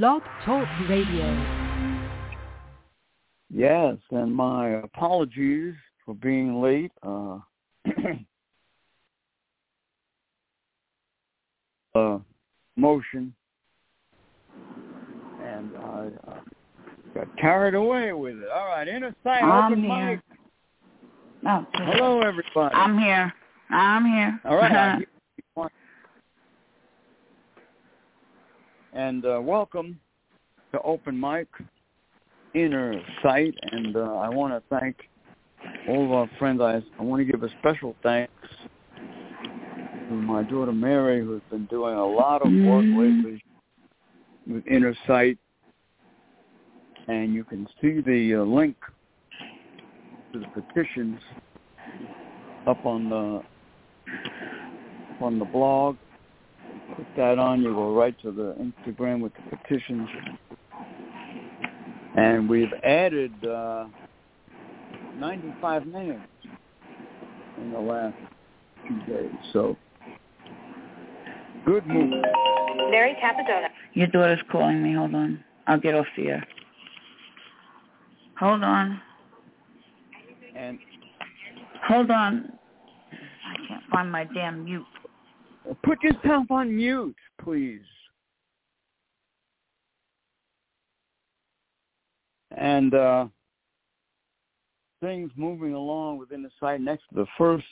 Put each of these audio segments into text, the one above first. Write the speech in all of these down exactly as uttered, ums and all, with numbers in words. Blog Talk Radio. Yes, and my apologies for being late. Uh, uh, motion. And I uh, got carried away with it. All right, Innersight. I'm open here. Mic. Oh, hello, everybody. I'm here. I'm here. All right. And uh, welcome to Open Mic Innersight. And uh, I want to thank all of our friends. I, I want to give a special thanks to my daughter Mary, who's been doing a lot of work lately with Innersight. And you can see the uh, link to the petitions up on the up on the blog. Put that on. You go right to the Instagram with the petitions. And we've added uh, ninety-five names in the last few days. So, good move. Mary Capadona. Your daughter's calling me. Hold on. I'll get off the air. Hold on. And Hold on. I can't find my damn mute. Put yourself on mute, please. And uh, things moving along within the site next to the first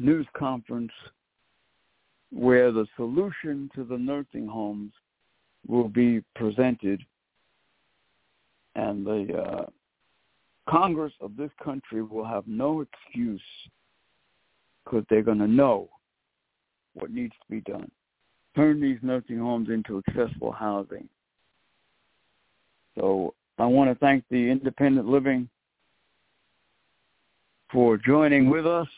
news conference where the solution to the nursing homes will be presented. And the uh, Congress of this country will have no excuse because they're going to know what needs to be done. Turn these nursing homes into accessible housing. So I want to thank the Independent Living for joining with us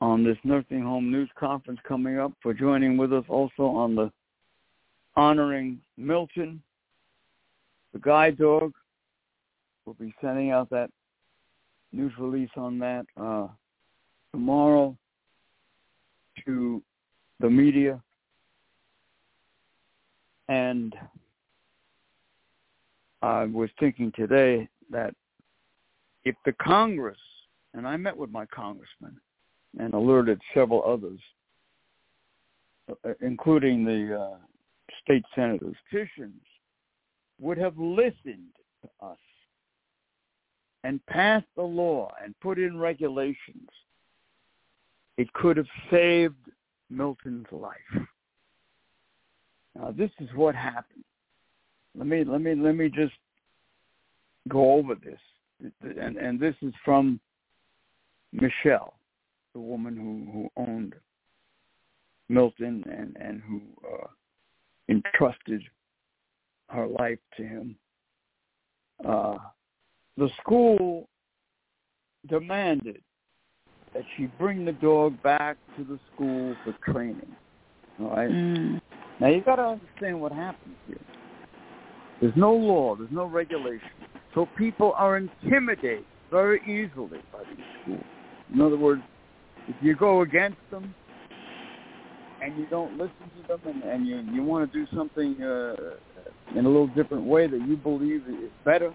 on this nursing home news conference coming up, for joining with us also on the honoring Milton, the guide dog. We'll be sending out that news release on that uh, tomorrow to the media. And I was thinking today that if the Congress, and I met with my congressman and alerted several others, including the uh, state senators, politicians would have listened to us and passed a law and put in regulations, it could have saved Milton's life. Now, this is what happened. Let me let me let me just go over this, and and this is from Michelle, the woman who, who owned Milton and and who uh, entrusted her life to him. Uh, the school demanded that she bring the dog back to the school for training. All right? Mm. Now, you got to understand what happens here. There's no law. There's no regulation. So people are intimidated very easily by these schools. In other words, if you go against them and you don't listen to them and, and you, you want to do something uh, in a little different way that you believe is better,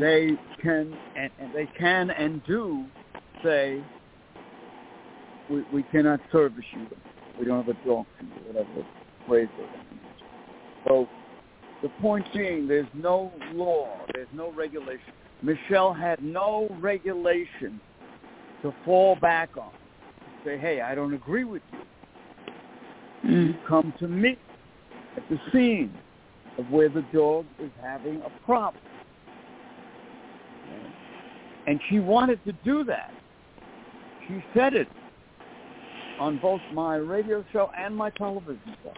They can and, and they can and do say we, we cannot service you. We don't have a dog for you, whatever the phrase is. So the point being, there's no law, there's no regulation. Michelle had no regulation to fall back on. Say, hey, I don't agree with you. Mm. You come to me at the scene of where the dog is having a problem. And she wanted to do that. She said it on both my radio show and my television show.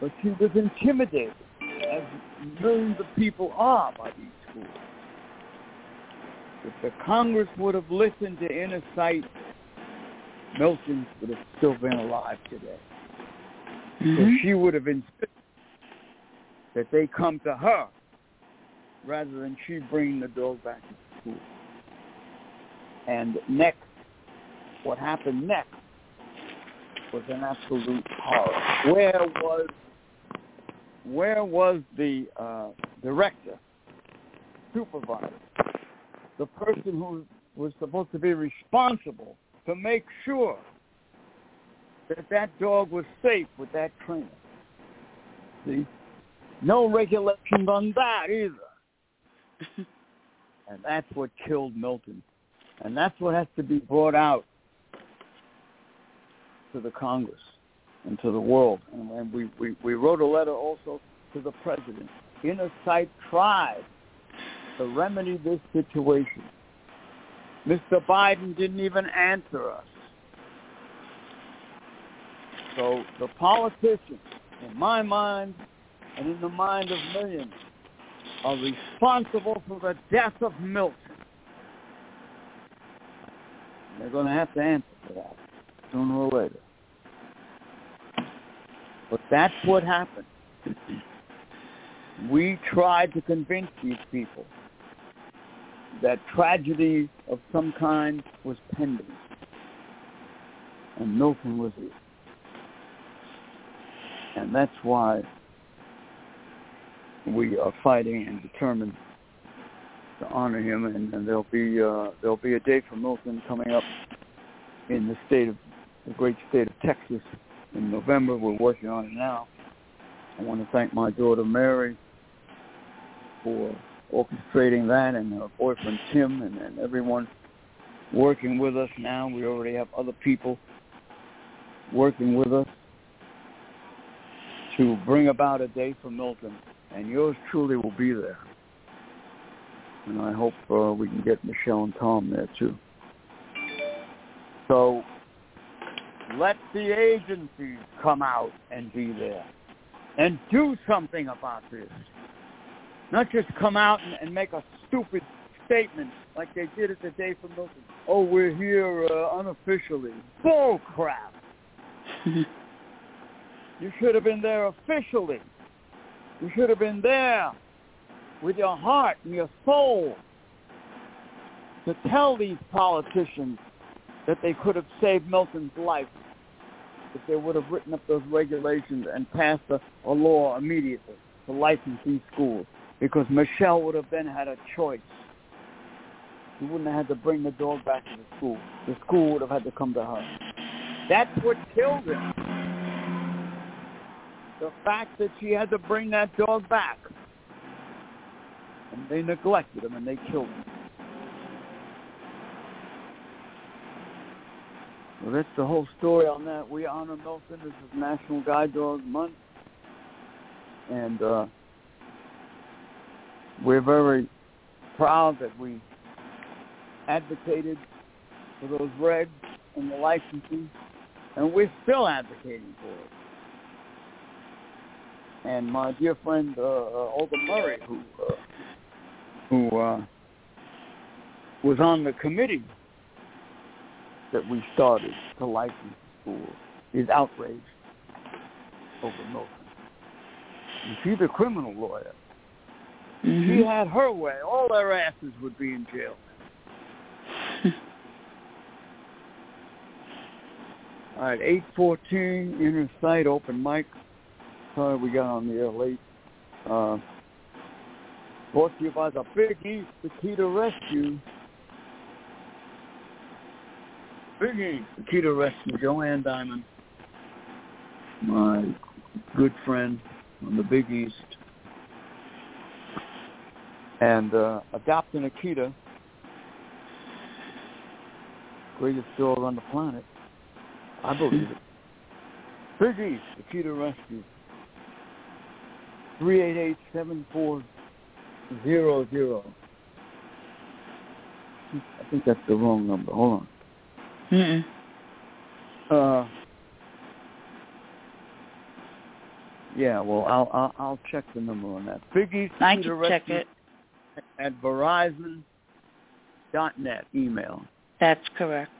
But she was intimidated, as millions of people are, by these schools. If the Congress would have listened to Innersight, Milton would have still been alive today. Mm-hmm. So she would have insisted that they come to her rather than she bring the dog back to school. And next, what happened next was an absolute horror. Where was where was the uh, director, supervisor, the person who was supposed to be responsible to make sure that that dog was safe with that trainer? See? No regulations on that either. And that's what killed Milton. And that's what has to be brought out to the Congress and to the world. And, and we, we, we wrote a letter also to the president. Innersight tried to remedy this situation. Mister Biden didn't even answer us. So the politicians, in my mind and in the mind of millions, are responsible for the death of Milton. They're going to have to answer for that sooner or later. But that's what happened. We tried to convince these people that tragedy of some kind was pending. And Milton was it. And that's why we are fighting and determined to honor him, and, and there'll be uh, there'll be a day for Milton coming up in the state of the great state of Texas in November. We're working on it now. I want to thank my daughter Mary for orchestrating that, and her boyfriend Tim, and, and everyone working with us now. We already have other people working with us to bring about a day for Milton, and yours truly will be there. And I hope uh, we can get Michelle and Tom there too. So let the agencies come out and be there and do something about this. Not just come out and, and make a stupid statement like they did at the Day for Milton. Oh, we're here uh, unofficially. Bull crap. You should have been there officially. You should have been there with your heart and your soul to tell these politicians that they could have saved Milton's life if they would have written up those regulations and passed a, a law immediately to license these schools, because Michelle would have then had a choice. She wouldn't have had to bring the dog back to the school. The school would have had to come to her. That's what killed him. The fact that she had to bring that dog back. And they neglected him and they killed him. Well, that's the whole story on that. We honor Milton. This is National Guide Dog Month. And uh, we're very proud that we advocated for those regs and the licensing. And we're still advocating for it. And my dear friend uh, Alden Murray, who uh, who uh, was on the committee that we started to license schools, is outraged over Milton. She's a criminal lawyer. Mm-hmm. She had her way, all their asses would be in jail. All right, eight fourteen, Inner Sight, open mic. Sorry we got on the air late. Uh, brought to you by the Big E's Akita Rescue. Big E's Akita Rescue, Joanne Diamond, my good friend from the Big East. And uh, Adopt an Akita, greatest dog on the planet. I believe it. Big E's Akita Rescue. three eight eight, seven four zero zero. I think that's the wrong number. Hold on. Mm-mm. Uh. Yeah. Well, I'll I'll, I'll check the number on that. Big E's Akita Rescue it. At Verizon dot net email. That's correct.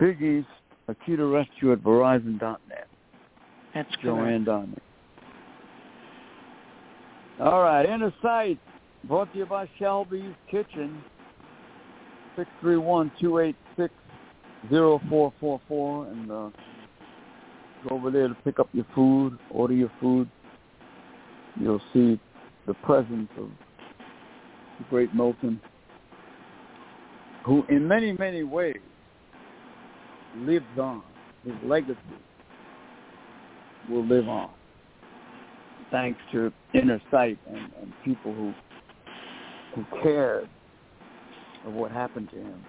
Big E's Akita Rescue at Verizon dot net. That's Joanne Diamond. All right, Inner Sight, brought to you by Shelby's Kitchen, six three one, two eight six, zero four four four and uh, go over there to pick up your food, order your food. You'll see the presence of the great Milton, who in many, many ways lives on. His legacy will live on, thanks to Innersight and, and people who who cared of what happened to him.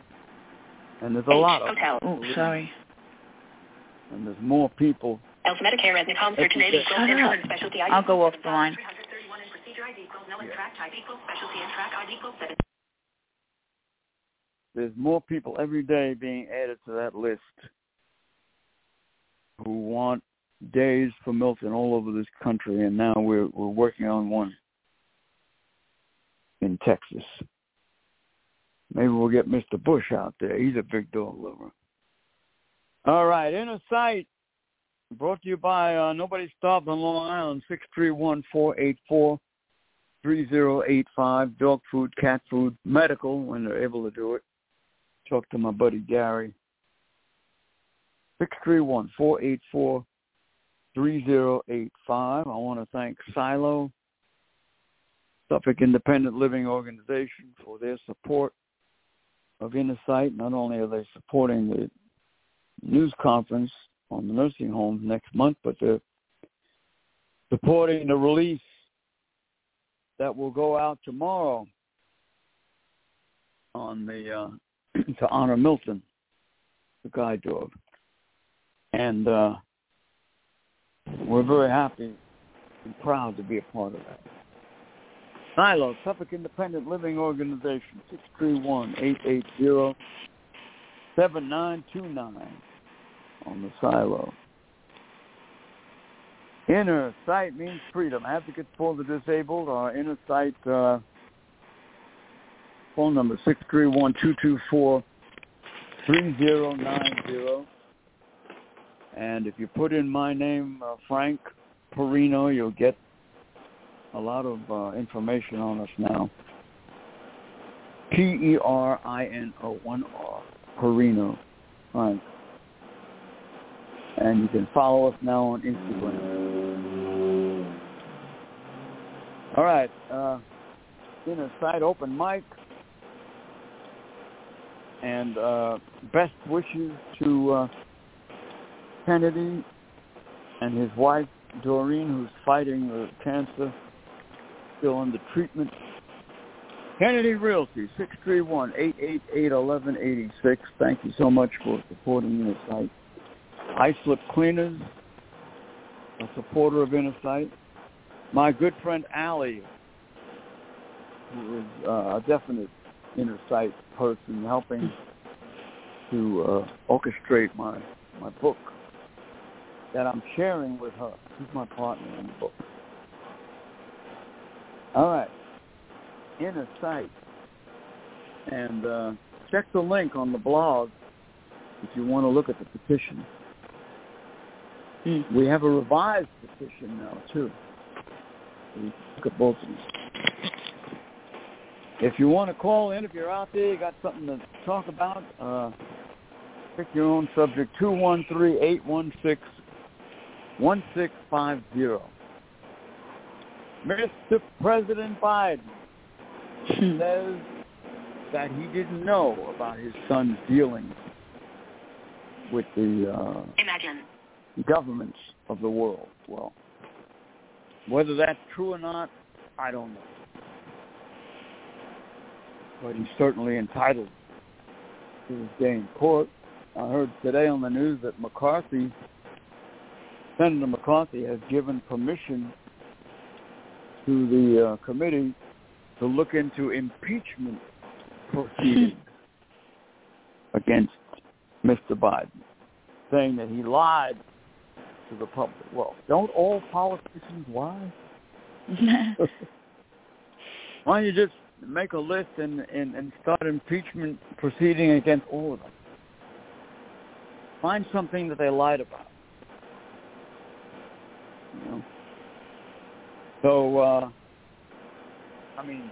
And there's a lot of oh, sorry. And there's more people. Health Medicare as home for today's specialty. I'll go off the line. There's more people every day being added to that list who want days for Milton all over this country, and now we're we're working on one in Texas. Maybe we'll get Mister Bush out there. He's a big dog lover. All right, Innersight, brought to you by uh, Nobody's Stop on Long Island, six three one, four eight four, three zero eight five. Dog food, cat food, medical when they're able to do it. Talk to my buddy Gary. six three one, four eight four, three zero eight five. I want to thank Silo, Suffolk Independent Living Organization, for their support of Innersight. Not only are they supporting the news conference on the nursing homes next month, but they're supporting the release that will go out tomorrow on the uh, to honor Milton, the guide dog. And uh, we're very happy and proud to be a part of that. Silo, Suffolk Independent Living Organization, six three one, eight eight zero, seven nine two nine on the Silo. Innersight means freedom. Advocates for the disabled. Our Innersight uh, phone number, six three one, two two four, three zero nine zero. And if you put in my name, uh, Frank Perino, you'll get a lot of uh, information on us now. P E R I N O, one R, Perino, Frank. And you can follow us now on Instagram. All right. Uh, Innersight open mic. And uh, best wishes to... Uh, Kennedy and his wife, Doreen, who's fighting the cancer, still under treatment. Kennedy Realty, six three one, eight eight eight, one one eight six. Thank you so much for supporting Innersight. Islip Cleaners, a supporter of Innersight. My good friend, Allie, who is uh, a definite Innersight person, helping to uh, orchestrate my, my book that I'm sharing with her. She's my partner in the book. All right. Innersight. And uh, check the link on the blog if you want to look at the petition. Mm. We have a revised petition now, too. We look at both of them. If you want to call in, if you're out there, you got something to talk about, uh, pick your own subject, two one three, eight one six, eight one six. one six five zero. Mister President Biden says that he didn't know about his son's dealings with the uh, Imagine. governments of the world. Well, whether that's true or not, I don't know. But he's certainly entitled to his day in court. I heard today on the news that McCarthy... Senator McCarthy has given permission to the uh, committee to look into impeachment proceedings against Mister Biden, saying that he lied to the public. Well, don't all politicians lie? Why don't you just make a list and, and, and start impeachment proceeding against all of them? Find something that they lied about. You know? So, uh, I mean,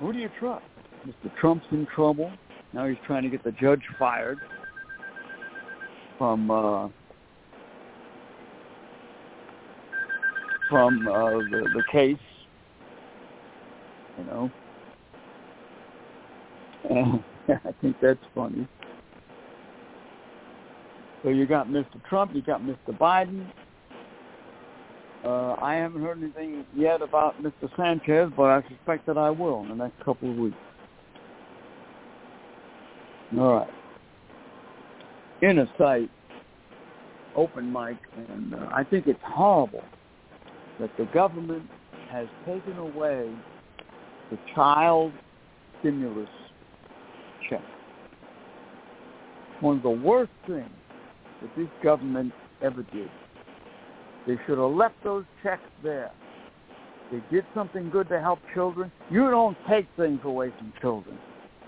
who do you trust? Mister Trump's in trouble. Now he's trying to get the judge fired from uh, from uh, the, the case, you know. And I think that's funny. So you got Mister Trump, you got Mister Biden. Uh, I haven't heard anything yet about Mister Sanchez, but I suspect that I will in the next couple of weeks. All right. Innersight open mic, and uh, I think it's horrible that the government has taken away the child stimulus check. One of the worst things that this government ever did. They should have left those checks there. They did something good to help children. You don't take things away from children.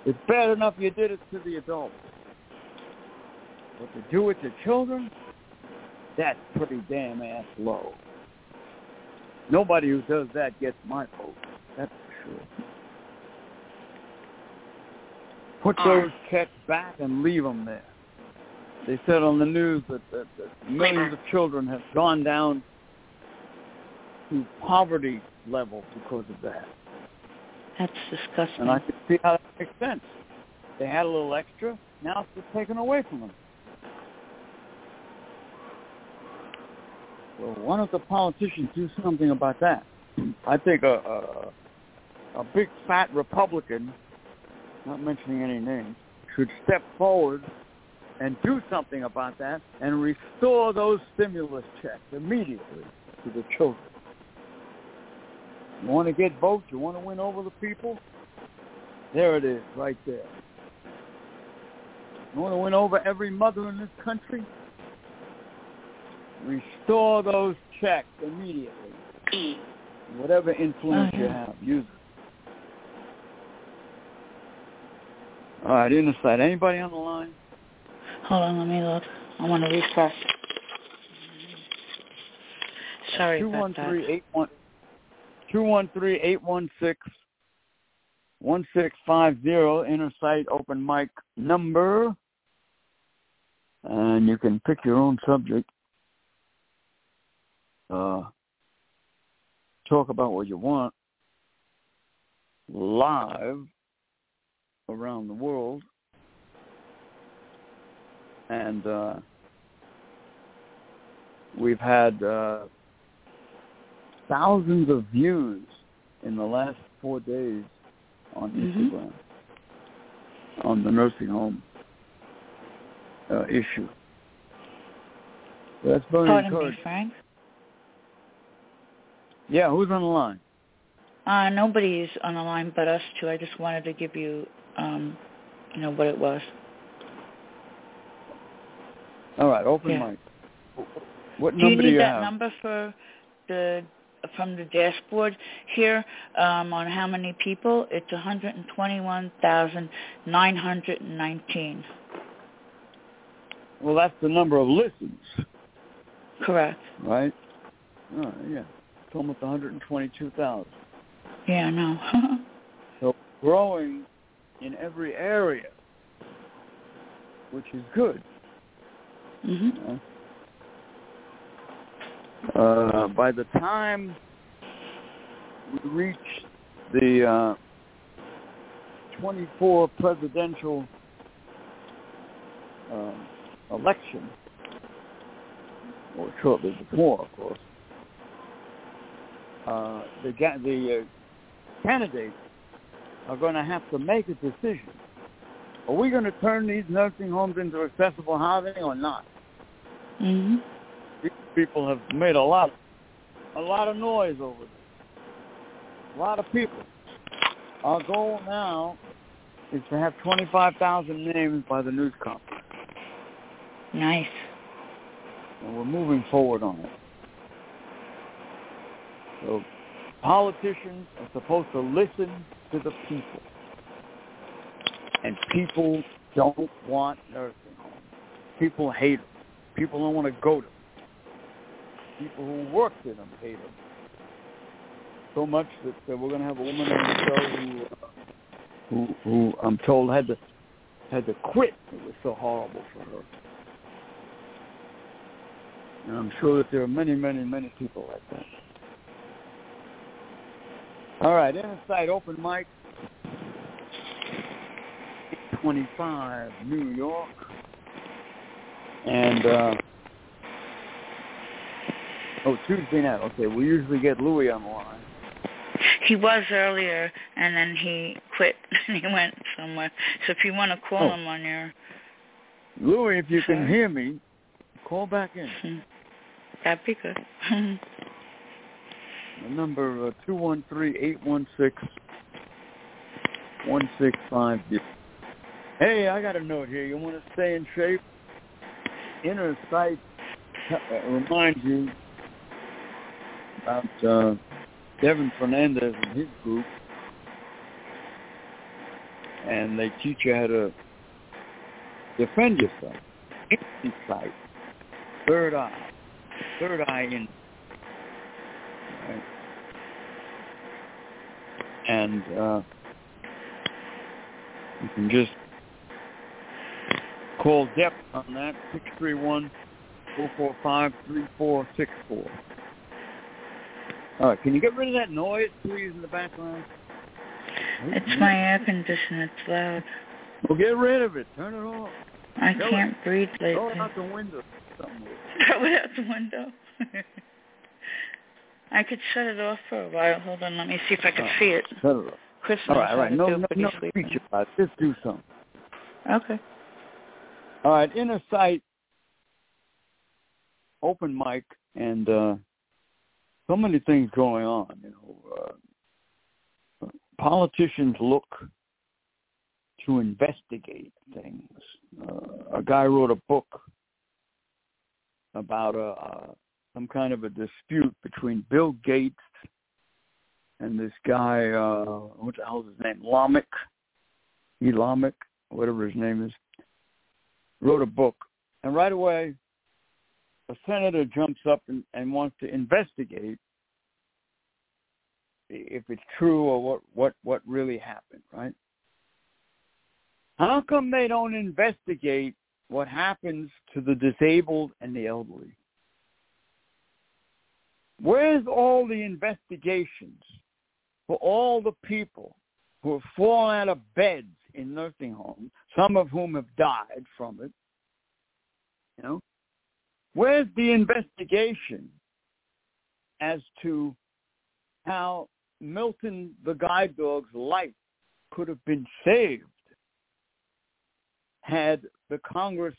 It's bad enough you did it to the adults. But to do it to children, that's pretty damn ass low. Nobody who does that gets my vote. That's for sure. Put those checks back and leave them there. They said on the news that, that, that millions of children have gone down to poverty levels because of that. That's disgusting. And I can see how that makes sense. They had a little extra. Now it's just taken away from them. Well, why don't the politicians do something about that? I think a, a, a big fat Republican, not mentioning any names, should step forward and do something about that and restore those stimulus checks immediately to the children. You want to get votes? You want to win over the people? There it is, right there. You want to win over every mother in this country? Restore those checks immediately. Whatever influence you have, use it. All right, Innersight. Anybody on the line? Hold on, let me look. I want to refresh. Sorry about that. two one three, eight one six, one six five zero, Innersight open mic number. And you can pick your own subject. Uh, talk about what you want. Live around the world, and uh, we've had uh, thousands of views in the last four days on mm-hmm. Instagram on the nursing home uh, issue. That's very Pardon encouraging. Me, Frank? Yeah, who's on the line? Uh, nobody's on the line but us two. I just wanted to give you Um, you know, what it was. All right, open yeah. mic. What do number do you have? Do you need that have? number for the, from the dashboard here um, on how many people? It's one hundred twenty-one thousand nine hundred nineteen. Well, that's the number of listens. Correct. Right? All right, yeah. It's almost one hundred twenty-two thousand. Yeah, I know. So growing in every area, which is good. Mm-hmm. Uh, by the time we reach the uh, twenty-four presidential uh, election, or shortly before, of course, uh, the the uh, candidates are going to have to make a decision. Are we going to turn these nursing homes into accessible housing or not? Mm-hmm. These people have made a lot, a lot of noise over this. A lot of people. Our goal now is to have twenty-five thousand names by the news conference. Nice. And we're moving forward on it. So politicians are supposed to listen to the people, and people don't want nursing homes. People hate them. People don't want to go to them. People who work in them hate them so much that, that we're going to have a woman on the show who, who, who I'm told had to had to quit. It was so horrible for her. And I'm sure that there are many, many, many people like that. All right, Innersight Open Mic, twenty-five, New York. And, uh, oh, Tuesday night. Okay, we usually get Louie on the line. He was earlier, and then he quit, and he went somewhere. So if you want to call oh. him on your... Louie, if you sure. can hear me, call back in. That'd be good. The number uh, two one three, eight one six, one six five. Hey, I got a note here. You want to stay in shape? Inner Sight uh, reminds you about uh, Devin Fernandez and his group. And they teach you how to defend yourself. Insight. Third eye. Third eye in. Right. And uh, you can just call Dep on that, six three one, four four five, three four six four. All right, can you get rid of that noise, please, in the background? It's mm-hmm. my air conditioner. It's loud. Well, get rid of it. Turn it off. I Go can't it. breathe lately. Throw it out the window. Throw it out the window. I could shut it off for a while. Hold on, let me see if I can right. see it. Shut it off. Chris, all right, all right. No, no, no speech about it. Just do something. Okay. All right, Innersight Open Mic, and uh, so many things going on. You know, uh, politicians look to investigate things. Uh, a guy wrote a book about a. Uh, some kind of a dispute between Bill Gates and this guy, uh, what the hell is his name, Elamick, Elamick, whatever his name is, wrote a book. And right away, a senator jumps up and, and wants to investigate if it's true or what, what, what really happened, right? How come they don't investigate what happens to the disabled and the elderly? Where's all the investigations for all the people who have fallen out of beds in nursing homes, some of whom have died from it? You know, where's the investigation as to how Milton the guide dog's life could have been saved had the Congress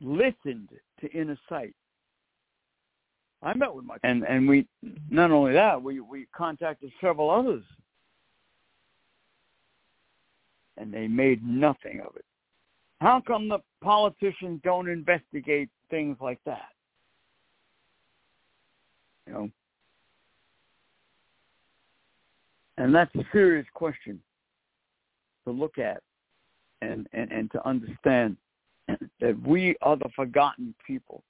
listened to Innersight? I met with my and and we not only that we, we contacted several others, and they made nothing of it. How come the politicians don't investigate things like that? You know, and that's a serious question to look at and, and, and to understand that we are the forgotten people.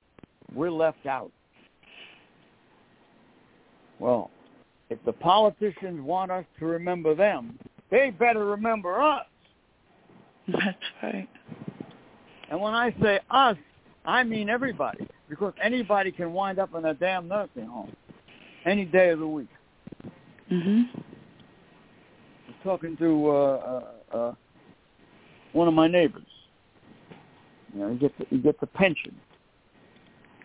We're left out. Well, if the politicians want us to remember them, they better remember us. That's right. And when I say us, I mean everybody, because anybody can wind up in a damn nursing home any day of the week. Mm-hmm. I was talking to uh, uh, uh, one of my neighbors. You know, he gets the, he gets a pension.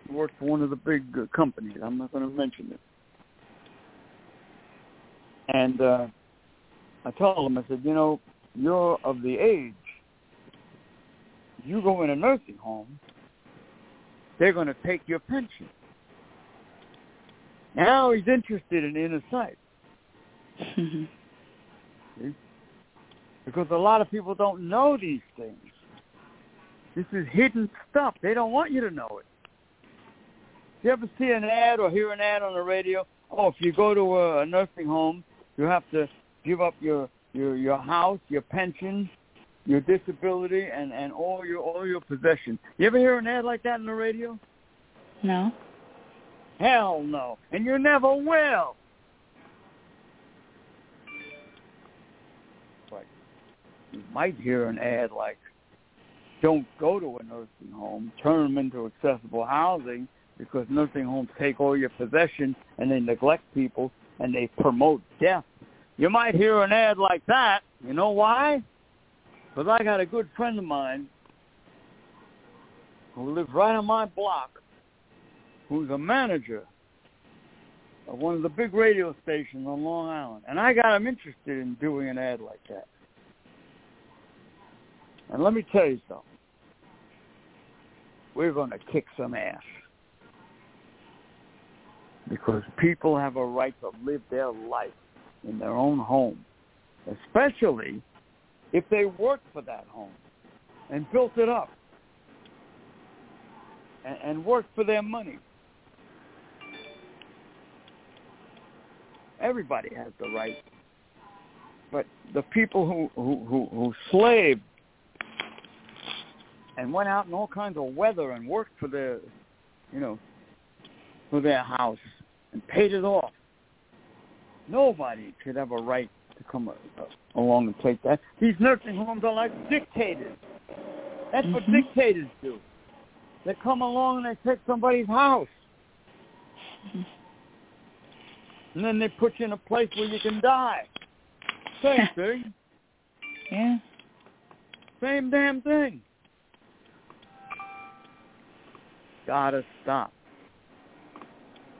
He works for one of the big uh, companies. I'm not going to mention it. And uh, I told him, I said, you know, you're of the age. You go in a nursing home, they're going to take your pension. Now he's interested in Innersight. Mm-hmm. Because a lot of people don't know these things. This is hidden stuff. They don't want you to know it. If you ever see an ad or hear an ad on the radio, oh, if you go to a nursing home, you have to give up your, your, your house, your pension, your disability, and, and all your all your possessions. You ever hear an ad like that on the radio? No. Hell no. And you never will. But you might hear an ad like, don't go to a nursing home, turn them into accessible housing, because nursing homes take all your possessions and they neglect people and they promote death. You might hear an ad like that. You know why? Because I got a good friend of mine who lives right on my block, who's a manager of one of the big radio stations on Long Island. And I got him interested in doing an ad like that. And let me tell you something. We're going to kick some ass. Because people have a right to live their life in their own home, especially if they worked for that home and built it up and, and worked for their money. Everybody has the right. But the people who, who, who, who slaved and went out in all kinds of weather and worked for their, you know, for their house and paid it off, nobody could have a right to come along and take that. These nursing homes are like dictators. That's mm-hmm. what dictators do. They come along and they take somebody's house. Mm-hmm. And then they put you in a place where you can die. Same thing. Yeah. Same damn thing. Gotta stop.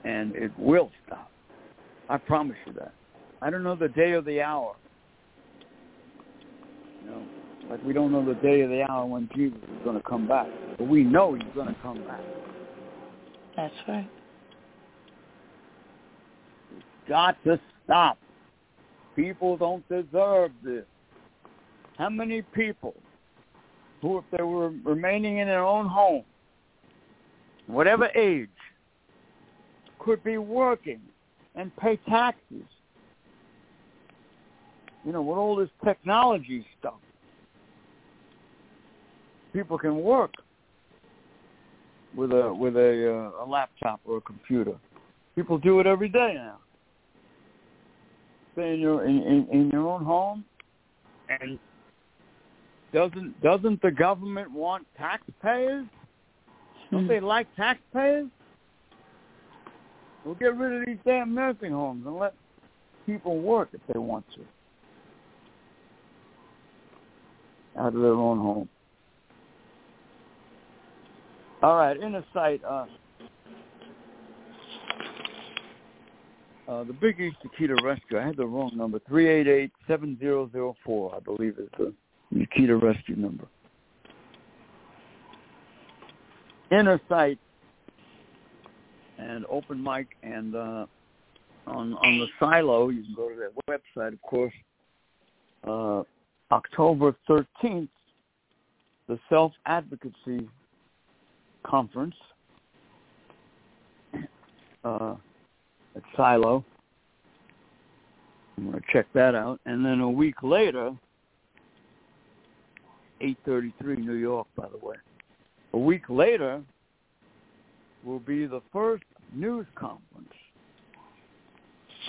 And it will stop. I promise you that. I don't know the day or the hour. You know, like we don't know the day or the hour when Jesus is going to come back. But we know he's going to come back. That's right. It's got to stop. People don't deserve this. How many people who, if they were remaining in their own home, whatever age, could be working and pay taxes? You know, with all this technology stuff, people can work with a with a, uh, a laptop or a computer. People do it every day now. Stay in your in, in, in your own home, and doesn't doesn't the government want taxpayers? Don't they like taxpayers? We'll get rid of these damn nursing homes and let people work if they want to, out of their own home. All right, Innersight. Uh, uh, the Big E's Akita Rescue. I had the wrong number. Three eight eight seven zero zero four. I believe is the Akita Rescue number. Innersight and open mic, and uh, on on the Silo. You can go to their website, of course. Uh, October thirteenth, the Self-Advocacy Conference uh, at Silo. I'm going to check that out. And then a week later, eight thirty-three New York, by the way. A week later will be the first news conference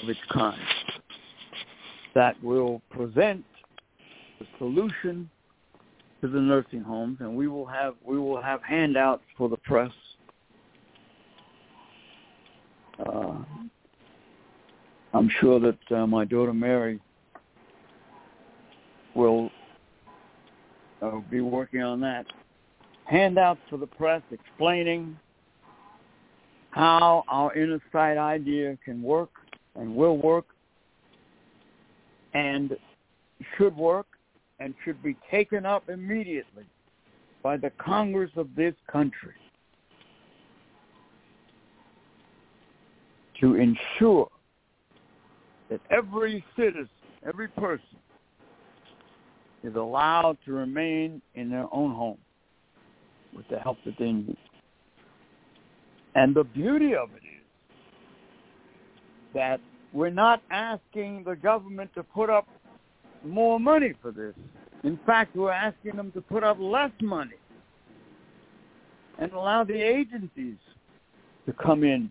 of its kind that will present the solution to the nursing homes, and we will have we will have handouts for the press. Uh, I'm sure that uh, my daughter Mary will uh, be working on that. Handouts for the press explaining how our Innersight idea can work and will work and should work, and should be taken up immediately by the Congress of this country to ensure that every citizen, every person, is allowed to remain in their own home with the help that they need. And the beauty of it is that we're not asking the government to put up more money for this. In fact, we're asking them to put up less money and allow the agencies to come in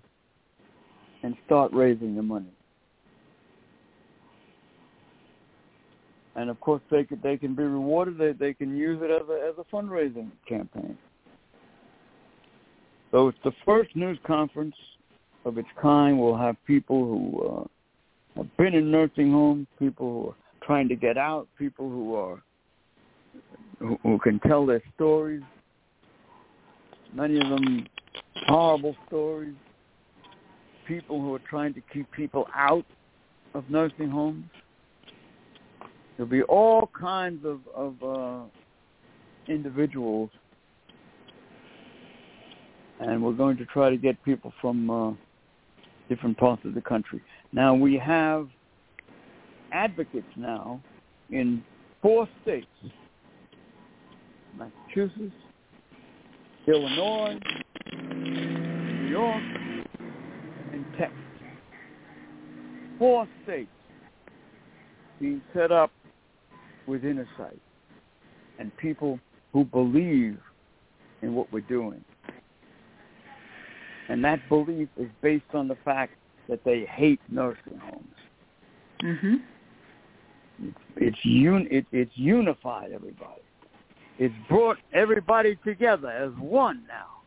and start raising the money. And of course, they could, they can be rewarded. They they can use it as a as a fundraising campaign. So it's the first news conference of its kind. We'll have people who uh, have been in nursing homes, people who are trying to get out, people who are who, who can tell their stories. Many of them horrible stories. People who are trying to keep people out of nursing homes. There'll be all kinds of, of uh, individuals. And we're going to try to get people from uh, different parts of the country. Now, we have advocates now in four states: Massachusetts, Illinois, New York, and Texas. Four states being set up with Innersight and people who believe in what we're doing. And that belief is based on the fact that they hate nursing homes. Mm-hmm. It's it's, un, it, it's unified everybody. It's brought everybody together as one now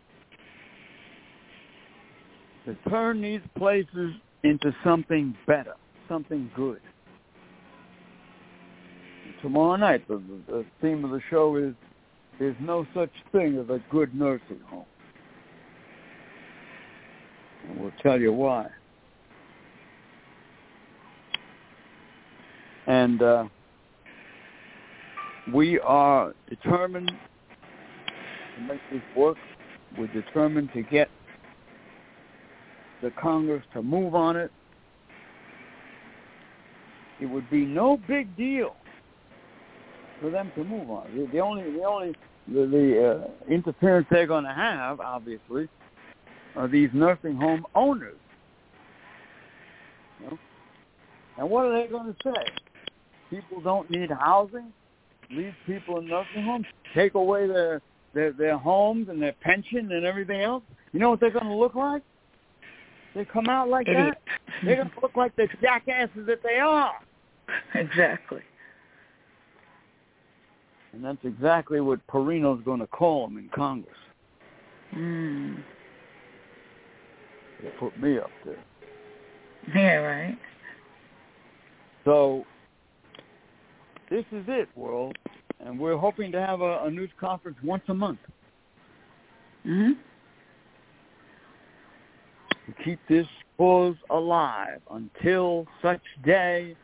to turn these places into something better, something good. Tomorrow night, the, the theme of the show is "There's no such thing as a good nursing home." And we'll tell you why. And uh, we are determined to make this work. We're determined to get the Congress to move on it. It would be no big deal for them to move on. The, the only, the only, the, the uh, interference they're going to have, obviously, are these nursing home owners. You know? And what are they going to say? People don't need housing? Leave people in nursing homes? Take away their, their, their homes and their pension and everything else? You know what they're going to look like? They come out like that? They're going to look like the jackasses that they are. Exactly. And that's exactly what Perino's going to call them in Congress. Hmm. They put me up there. Yeah, right. So this is it, world, and we're hoping to have a, a news conference once a month. Mm-hmm. To keep this cause alive until such day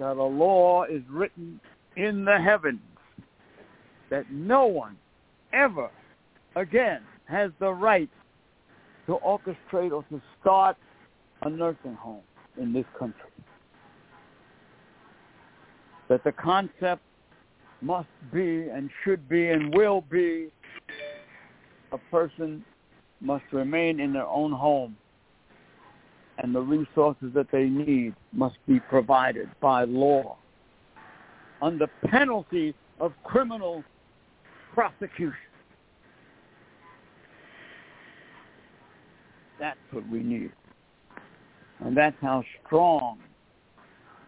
that a law is written in the heavens that no one ever again has the right to orchestrate or to start a nursing home in this country. That the concept must be and should be and will be a person must remain in their own home and the resources that they need must be provided by law under penalty of criminal prosecution. That's what we need. And that's how strong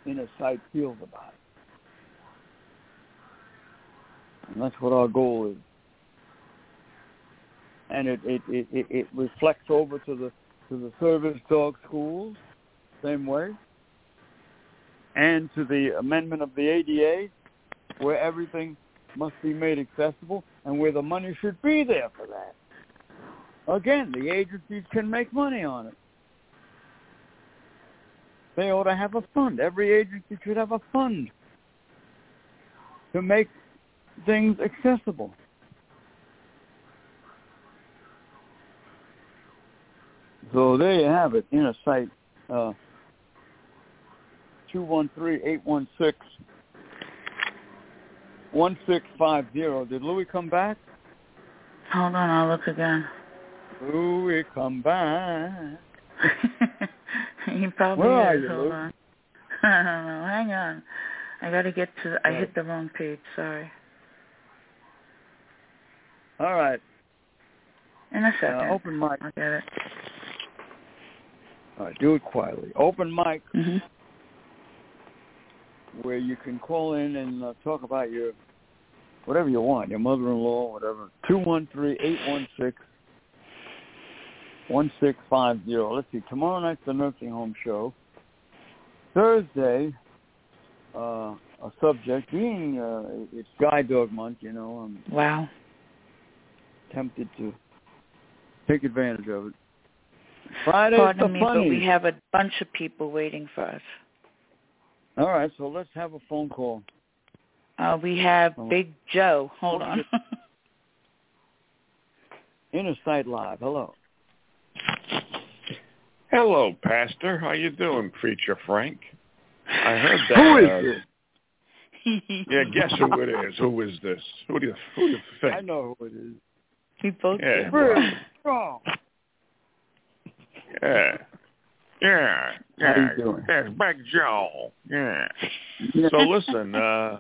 Innersight feels about it. And that's what our goal is. And it, it, it, it, it reflects over to the to the service dog schools, same way, and to the amendment of the A D A, where everything must be made accessible and where the money should be there for that. Again, the agencies can make money on it. They ought to have a fund. Every agency should have a fund to make things accessible. So there you have it, Innersight, uh, two one three, eight one six, one six five zero. Did Louie come back? Hold on, I'll look again. Louie, come back. He probably Where are you, Hold on. I don't know. Hang on. I got to get to... The, I right. hit the wrong page. Sorry. All right. In a second. Uh, open mic. I'll get it. All right. Do it quietly. Open mic, mm-hmm. where you can call in and uh, talk about your... whatever you want, your mother-in-law, whatever. two one three, eight one six, one six five zero. one six five zero. Let's see. Tomorrow night's the nursing home show. Thursday, uh, a subject being uh, it's guide dog month. You know. I'm wow. Tempted to take advantage of it. Friday, pardon me, but we have a bunch of people waiting for us. All right, so let's have a phone call. Uh, we have oh. Big Joe. Hold on. Innersight Live. Hello. Hello, Pastor. How you doing, Preacher Frank? I heard that. Who is uh, this? Yeah, guess who it is. Who is this? Who do you, who do you think? I know who it is. We both yeah. Well. Strong. Yeah. Yeah. Yeah. How you doing? There's Big Joe. Yeah. So listen, uh,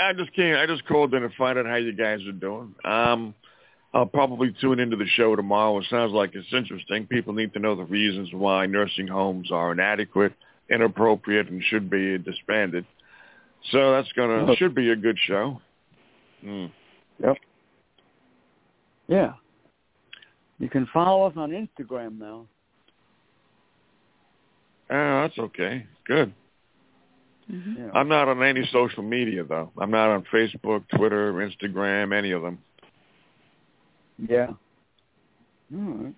I just came. I just called in to find out how you guys are doing. Um, I'll probably tune into the show tomorrow. It sounds like it's interesting. People need to know the reasons why nursing homes are inadequate, inappropriate, and should be disbanded. So that's gonna oh. should be a good show. Mm. Yep. Yeah. You can follow us on Instagram now. Oh, that's okay. Good. Mm-hmm. Yeah. I'm not on any social media, though. I'm not on Facebook, Twitter, Instagram, any of them. Yeah. All right.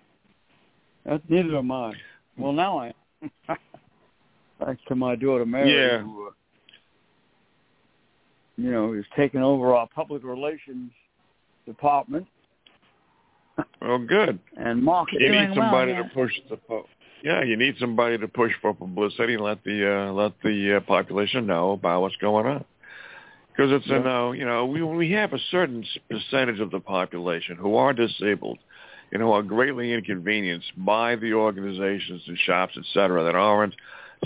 That's neither am I. Well, now I am. Thanks to my daughter, Mary, yeah. who, uh, you know, is taking over our public relations department. Well, good. And Mark, you need somebody well, yeah. to push the po- yeah. You need somebody to push for publicity and let the uh, let the uh, population know about what's going on, because it's yeah. you know you know we we have a certain percentage of the population who are disabled, and who are greatly inconvenienced by the organizations and shops, et cetera, that aren't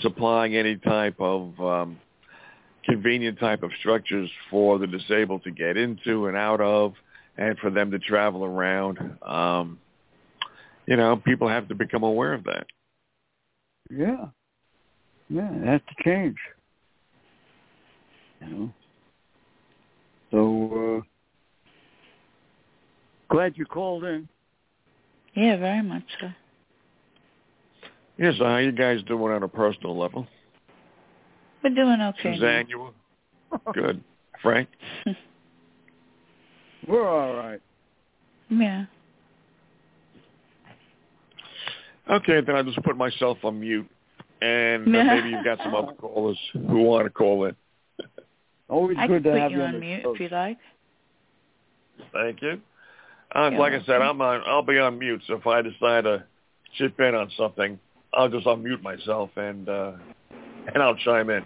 supplying any type of um, convenient type of structures for the disabled to get into and out of. And for them to travel around, um, you know, people have to become aware of that. Yeah. Yeah, it has to change. You know. So, uh, glad you called in. Yeah, very much so. Yeah, so how you guys doing on a personal level? We're doing okay. Suzanne, you were? Good. Frank? We're all right. Yeah. Okay, then I just put myself on mute, and uh, maybe you've got some other callers who want to call in. Always I good to have you on mute show. If you like. Thank you. Uh, like welcome. I said, I'm on. I'll be on mute. So if I decide to chip in on something, I'll just unmute myself and uh, and I'll chime in.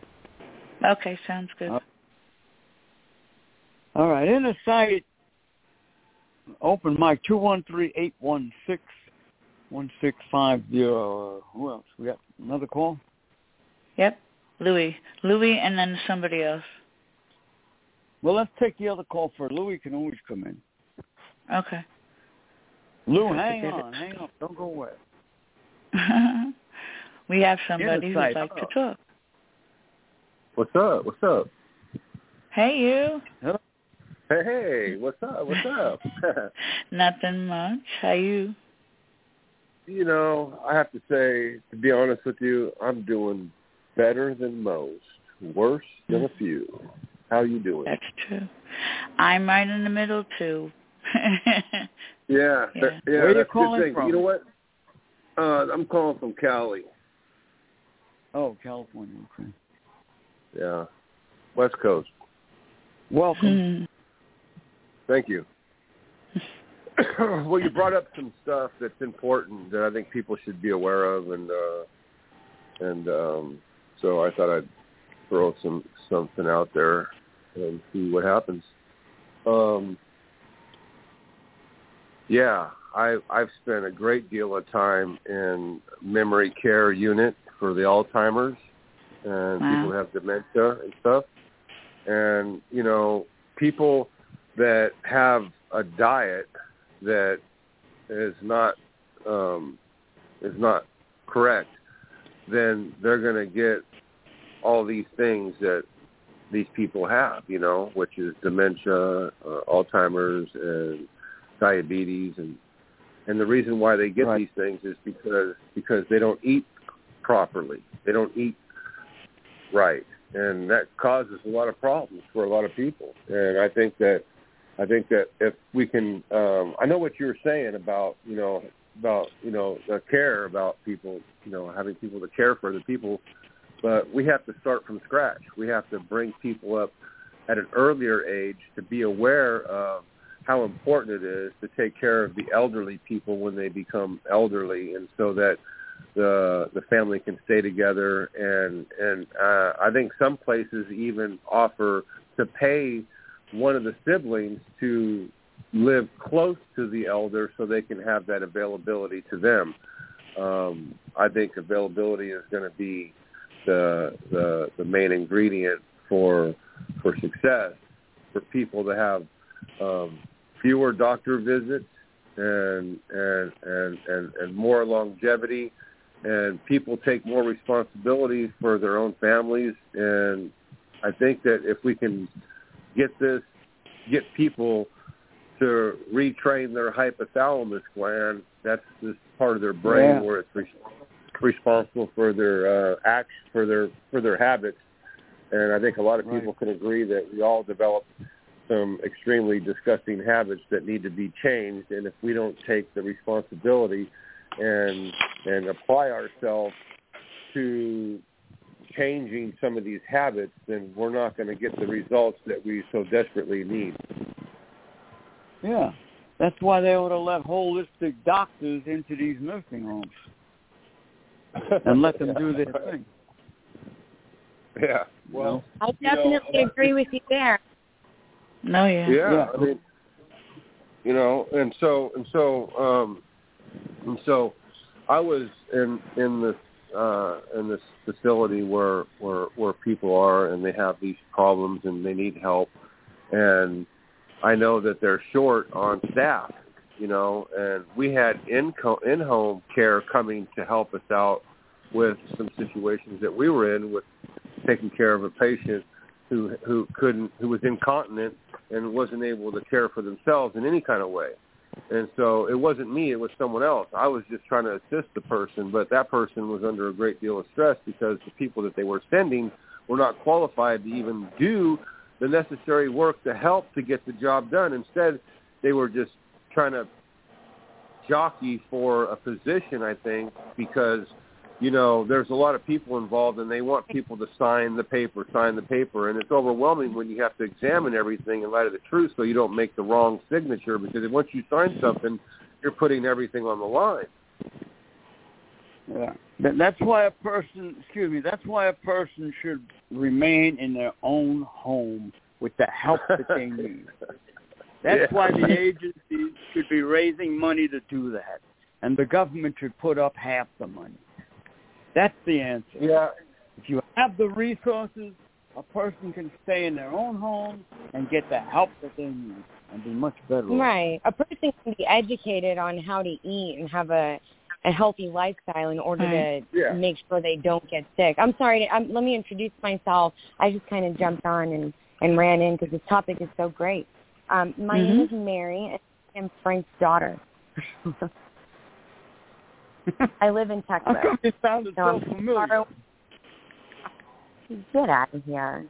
Okay, sounds good. Uh, all right, Innersight. Open mic, two one three, eight one six, one six five zero. Who else? We got another call? Yep, Louie. Louie and then somebody else. Well, let's take the other call first. Louie can always come in. Okay. Lou, hang on, it. hang on. Don't go away. We have somebody who would like up. to talk. What's up? What's up? Hey, you. Hello. Hey, hey, what's up? What's up? Nothing much. How you? You know, I have to say, to be honest with you, I'm doing better than most, worse than a few. How you doing? That's true. I'm right in the middle, too. yeah. yeah. That, yeah. Where are you calling from? You know what? Uh, I'm calling from Cali. Oh, California. Okay. Yeah. West Coast. Welcome. Mm-hmm. Thank you. Well, you brought up some stuff that's important that I think people should be aware of, and uh, and um, so I thought I'd throw some something out there and see what happens. Um, yeah, I, I've spent a great deal of time in memory care unit for the Alzheimer's and wow. people who have dementia and stuff, and you know people that have a diet that is not um, is not correct, then they're going to get all these things that these people have, you know, which is dementia, uh, Alzheimer's, and diabetes, and And the reason why they get right. these things is because because they don't eat properly. They don't eat right, and that causes a lot of problems for a lot of people. And I think that I think that if we can, um, I know what you were saying about you know about you know the care about people, you know having people to care for the people, but we have to start from scratch. We have to bring people up at an earlier age to be aware of how important it is to take care of the elderly people when they become elderly, and so that the the family can stay together. And and uh, I think some places even offer to pay one of the siblings to live close to the elder so they can have that availability to them. Um, I think availability is going to be the, the the main ingredient for for success, for people to have um, fewer doctor visits and and, and and and more longevity, and people take more responsibility for their own families. And I think that if we can get this, get people to retrain their hypothalamus gland, that's this part of their brain yeah. where it's re- responsible for their uh, acts, for their for their habits. And I think a lot of people right. can agree that we all develop some extremely disgusting habits that need to be changed. And if we don't take the responsibility and and apply ourselves to changing some of these habits, then we're not going to get the results that we so desperately need. Yeah. That's why they ought to let holistic doctors into these nursing homes and let them do their thing. Yeah. Well, I definitely you know, agree with you there. No, yeah. yeah. Yeah. I mean, you know, and so and so um, and so I was in in this uh, in this facility where, where where people are and they have these problems and they need help, and I know that they're short on staff, you know, and we had in in home care coming to help us out with some situations that we were in with taking care of a patient who who couldn't who was incontinent and wasn't able to care for themselves in any kind of way. And so it wasn't me, it was someone else. I was just trying to assist the person, but that person was under a great deal of stress because the people that they were sending were not qualified to even do the necessary work to help to get the job done. Instead, they were just trying to jockey for a position, I think, because you know, there's a lot of people involved, and they want people to sign the paper, sign the paper. And it's overwhelming when you have to examine everything in light of the truth so you don't make the wrong signature, because once you sign something, you're putting everything on the line. Yeah. That's why a person, excuse me, that's why a person should remain in their own home with the help that they need. That's yeah. why the agencies should be raising money to do that, and the government should put up half the money. That's the answer. Yeah. If you have the resources, a person can stay in their own home and get the help that they need and be much better. Right. A person can be educated on how to eat and have a, a healthy lifestyle in order right. to yeah. make sure they don't get sick. I'm sorry. To, um, let me introduce myself. I just kind of jumped on and, and ran in because this topic is so great. Um, my mm-hmm. name is Mary, and I'm Frank's daughter. I live in Texas. It sounded so, so familiar. Far... Get out of here.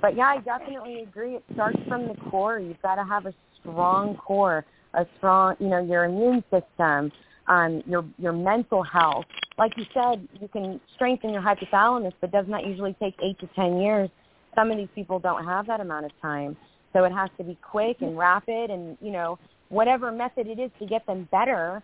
But, yeah, I definitely agree. It starts from the core. You've got to have a strong core, a strong, you know, your immune system, um, your your mental health. Like you said, you can strengthen your hypothalamus, but doesn't that usually take eight to ten years? Some of these people don't have that amount of time. So it has to be quick and rapid and, you know, whatever method it is to get them better.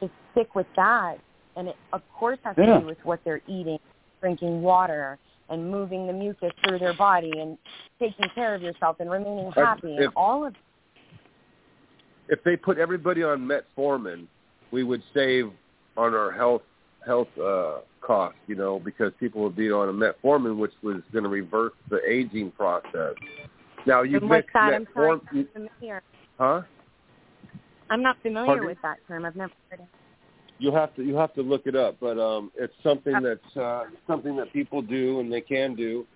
Just stick with that, and it, of course, has to yeah. do with what they're eating, drinking water, and moving the mucus through their body, and taking care of yourself, and remaining happy, if, and all of. If they put everybody on metformin, we would save on our health health uh, costs, you know, because people would be on a metformin, which was going to reverse the aging process. Now you mix metformin, huh? I'm not familiar Pardon? with that term. I've never heard it. You have to you have to look it up, but um, it's something that's uh, something that people do and they can do,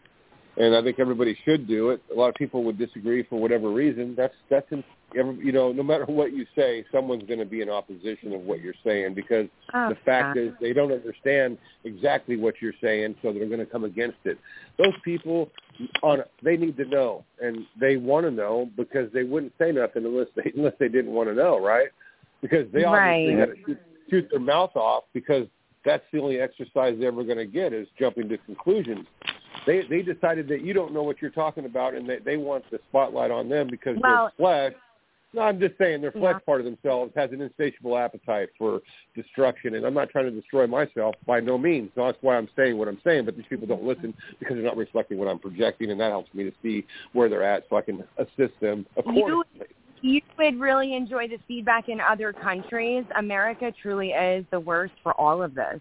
and I think everybody should do it. A lot of people would disagree for whatever reason. That's that's you know, no matter what you say, someone's going to be in opposition of what you're saying, because oh, the fact God. is they don't understand exactly what you're saying, so they're going to come against it. Those people, on they need to know, and they want to know, because they wouldn't say nothing unless they unless they didn't want to know, right? Because they obviously right. had to shoot, shoot their mouth off, because that's the only exercise they're ever going to get, is jumping to conclusions. They they decided that you don't know what you're talking about, and that they want the spotlight on them because well, their flesh. No, I'm just saying their flesh yeah. part of themselves has an insatiable appetite for destruction, and I'm not trying to destroy myself by no means. So that's why I'm saying what I'm saying. But these people don't listen because they're not reflecting what I'm projecting, and that helps me to see where they're at, so I can assist them accordingly. You, you would really enjoy the feedback in other countries. America truly is the worst for all of this.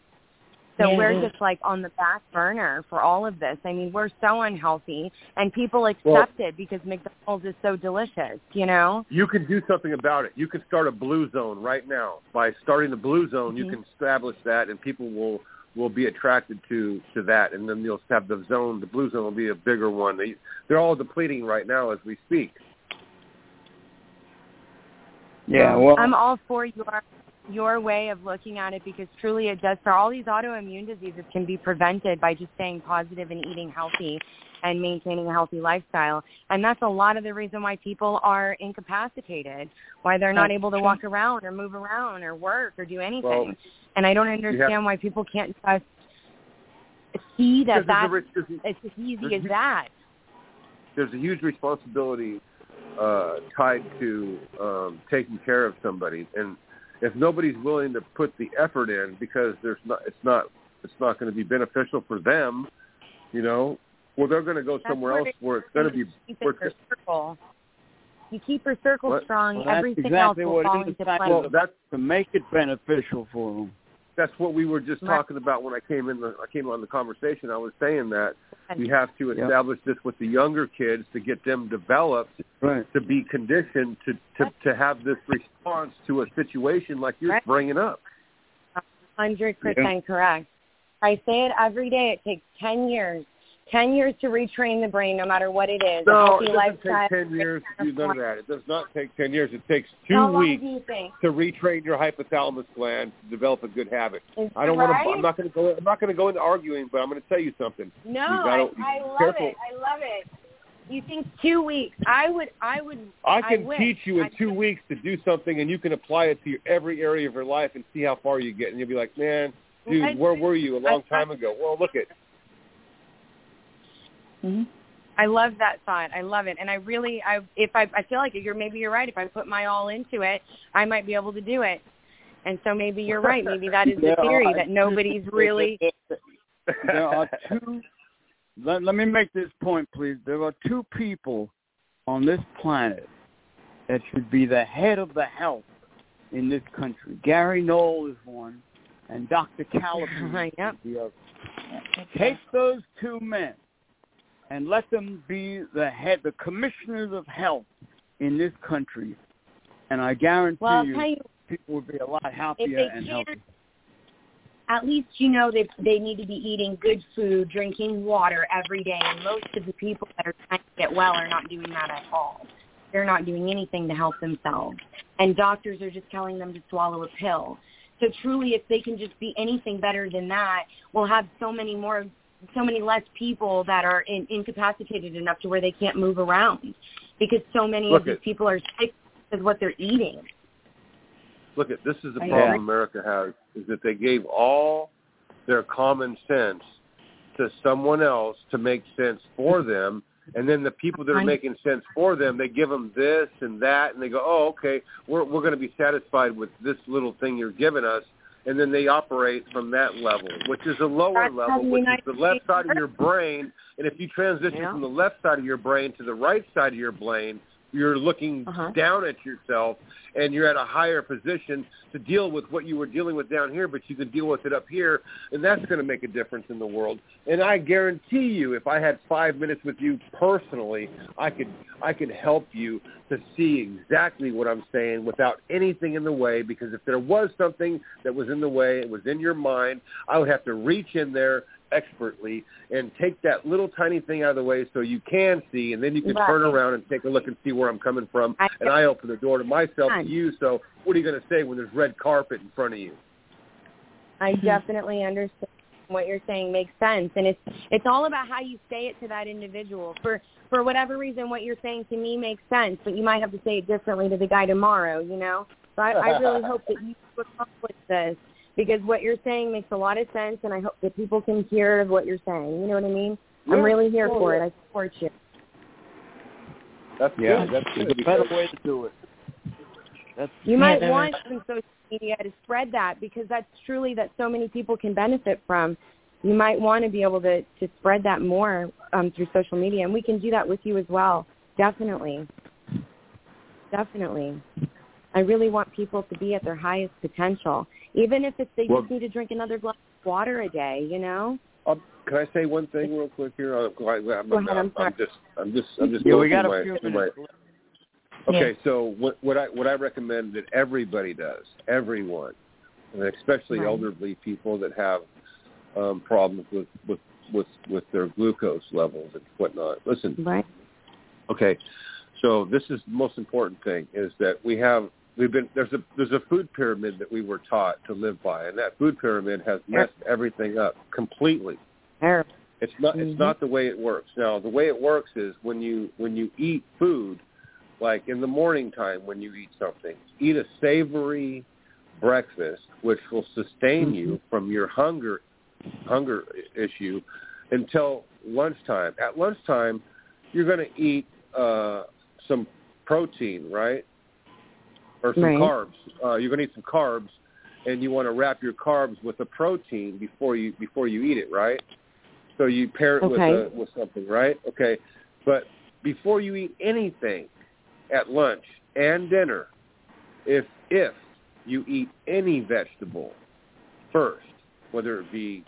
So mm-hmm. we're just like on the back burner for all of this. I mean, we're so unhealthy, and people accept well, it because McDonald's is so delicious, you know? You can do something about it. You can start a blue zone right now. By starting the blue zone, mm-hmm. you can establish that, and people will, will be attracted to, to that, and then you'll have the zone. The blue zone will be a bigger one. They, they're all depleting right now as we speak. Yeah, well, I'm all for your... your way of looking at it, because truly it does. For all these autoimmune diseases can be prevented by just staying positive and eating healthy and maintaining a healthy lifestyle. And that's a lot of the reason why people are incapacitated, why they're not able to walk around or move around or work or do anything. Well, and I don't understand have, why people can't just see that that's rich, it's as easy as that. There's a huge responsibility uh, tied to um, taking care of somebody, and if nobody's willing to put the effort in because there's not, it's not, it's not going to be beneficial for them, you know. Well, they're going to go That's somewhere else where it's going to be. Keep it your circle. You keep your circle what? strong. Well, everything exactly else will fall into place. Well, that's to make it beneficial for them. That's what we were just right. talking about when I came in. The, I came on the conversation. I was saying that you have to establish yep. this with the younger kids to get them developed, right. to be conditioned to, to, to have this response to a situation like you're right. bringing up. one hundred percent yeah. correct. I say it every day. It takes ten years. ten years to retrain the brain, no matter what it is. No, it doesn't take ten years to do none of that. It does not take ten years. It takes two weeks to retrain your hypothalamus gland to develop a good habit. I don't want to. I'm not going to go. I'm not going to go into arguing, but I'm going to tell you something. No, I love it. I love it. You think two weeks? I would. I would. I can teach you in two weeks to do something, and you can apply it to your, every area of your life and see how far you get. And you'll be like, man, dude, where were you a long time ago? Well, look at. Mm-hmm. I love that thought. I love it. And I really, I if I, I feel like you're maybe you're right. If I put my all into it, I might be able to do it. And so maybe you're right. Maybe that is the theory that nobody's really. There are two. Let, let me make this point, please. There are two people on this planet that should be the head of the health in this country. Gary Knoll is one, and Doctor Calipari yep. is the other. Take those two men and let them be the head, the commissioners of health in this country, and I guarantee well, you, you people would be a lot happier and healthier. At least you know they they need to be eating good food, drinking water every day, and most of the people that are trying to get well are not doing that at all. They're not doing anything to help themselves, and doctors are just telling them to swallow a pill. So truly, if they can just be anything better than that, we'll have so many more. so many less people that are in, incapacitated enough to where they can't move around, because so many look of these it. people are sick with what they're eating. Look, at this is the I problem agree. America has, is that they gave all their common sense to someone else to make sense for them, and then the people that are making sense for them, they give them this and that, and they go, oh, okay, we're, we're going to be satisfied with this little thing you're giving us, and then they operate from that level, which is a lower That's level, which is the left side of your brain. And if you transition yeah. from the left side of your brain to the right side of your brain, you're looking uh-huh. down at yourself, and you're at a higher position to deal with what you were dealing with down here, but you can deal with it up here, and that's going to make a difference in the world. And I guarantee you, if I had five minutes with you personally, I could I could help you to see exactly what I'm saying without anything in the way, because if there was something that was in the way, it was in your mind, I would have to reach in there expertly and take that little tiny thing out of the way so you can see, and then you can right. turn around and take a look and see where I'm coming from. I, and I open the door to myself to you, so what are you going to say when there's red carpet in front of you? I definitely understand. What you're saying makes sense, and it's it's all about how you say it to that individual. For for whatever reason, what you're saying to me makes sense, but you might have to say it differently to the guy tomorrow, you know? So I, I really hope that you accomplish this, because what you're saying makes a lot of sense, and I hope that people can hear what you're saying. You know what I mean? Yeah, I'm really here totally. for it. I support you. That's yeah, good. That's a better way to do it. That's you might yeah, want some social media to spread that, because that's truly that so many people can benefit from. You might want to be able to, to spread that more um, through social media, and we can do that with you as well. Definitely. Definitely. I really want people to be at their highest potential, even if it's they well, just need to drink another glass of water a day, you know? Um, can I say one thing real quick here? I'm, I'm, Go ahead, I'm, I'm, sorry. I'm just I'm just I'm just yeah, we got a few minutes. Okay, yeah. so what, what I what I recommend that everybody does, everyone, and especially right. elderly people that have um, problems with, with, with, with their glucose levels and whatnot. Listen, right. okay, so this is the most important thing is that we have we've been there's a there's a food pyramid that we were taught to live by, and that food pyramid has messed everything up completely. Terrible. It's not mm-hmm. it's not the way it works. Now the way it works is when you when you eat food. Like in the morning time when you eat something, eat a savory breakfast, which will sustain you from your hunger hunger issue until lunchtime. At lunchtime, you're going to eat uh, some protein, right? Or some right. carbs. Uh, you're going to eat some carbs, and you want to wrap your carbs with a protein before you before you eat it, right? So you pair it okay. with a, with something, right? Okay. But before you eat anything, at lunch and dinner, if if you eat any vegetable first, whether it be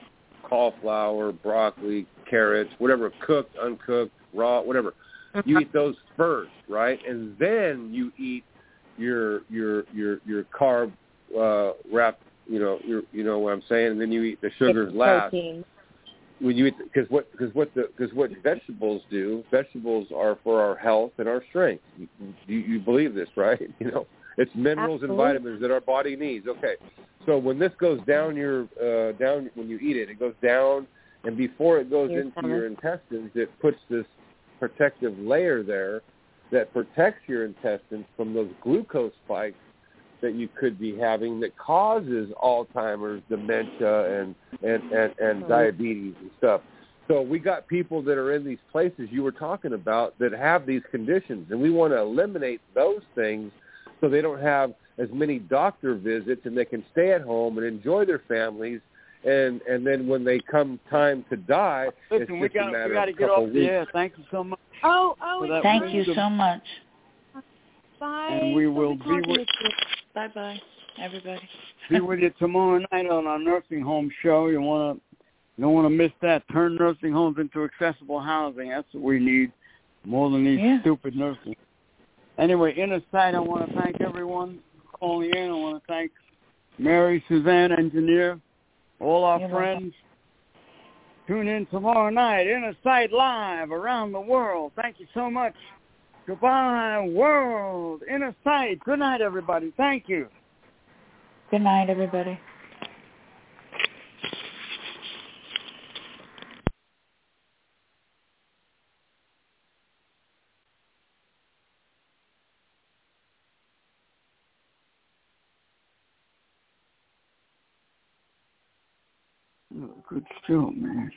cauliflower, broccoli, carrots, whatever, cooked, uncooked, raw, whatever, you eat those first, right? And then you eat your your your your carb uh, wrap, you know, your, you know what I'm saying, and then you eat the sugars it's last. Protein. When you eat, because what because what the because what vegetables do, vegetables are for our health and our strength. You, you believe this, right? You know, it's minerals Absolutely. and vitamins that our body needs. Okay, so when this goes down your uh, down when you eat it, it goes down, and before it goes your into stomach. your intestines, it puts this protective layer there that protects your intestines from those glucose spikes that you could be having that causes Alzheimer's, dementia, and, and, and, and diabetes and stuff. So we got people that are in these places you were talking about that have these conditions, and we want to eliminate those things so they don't have as many doctor visits and they can stay at home and enjoy their families. And and then when they come time to die, Listen, it's just we gotta, a matter we gotta of a couple get off, weeks. Yeah, thank you so much. Oh, oh, thank you so much. Bye. And we will be with you. Bye-bye, everybody. Be with you tomorrow night on our nursing home show. You want to, you don't want to miss that. Turn nursing homes into accessible housing. That's what we need more than these yeah. stupid nursing. Anyway, Innersight, I want to thank everyone for calling in. I want to thank Mary, Suzanne, engineer, all our You're friends. Welcome. Tune in tomorrow night. Innersight live around the world. Thank you so much. Goodbye, world. Innersight. Good night, everybody. Thank you. Good night, everybody. Oh, good show, man.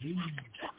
Mm-hmm.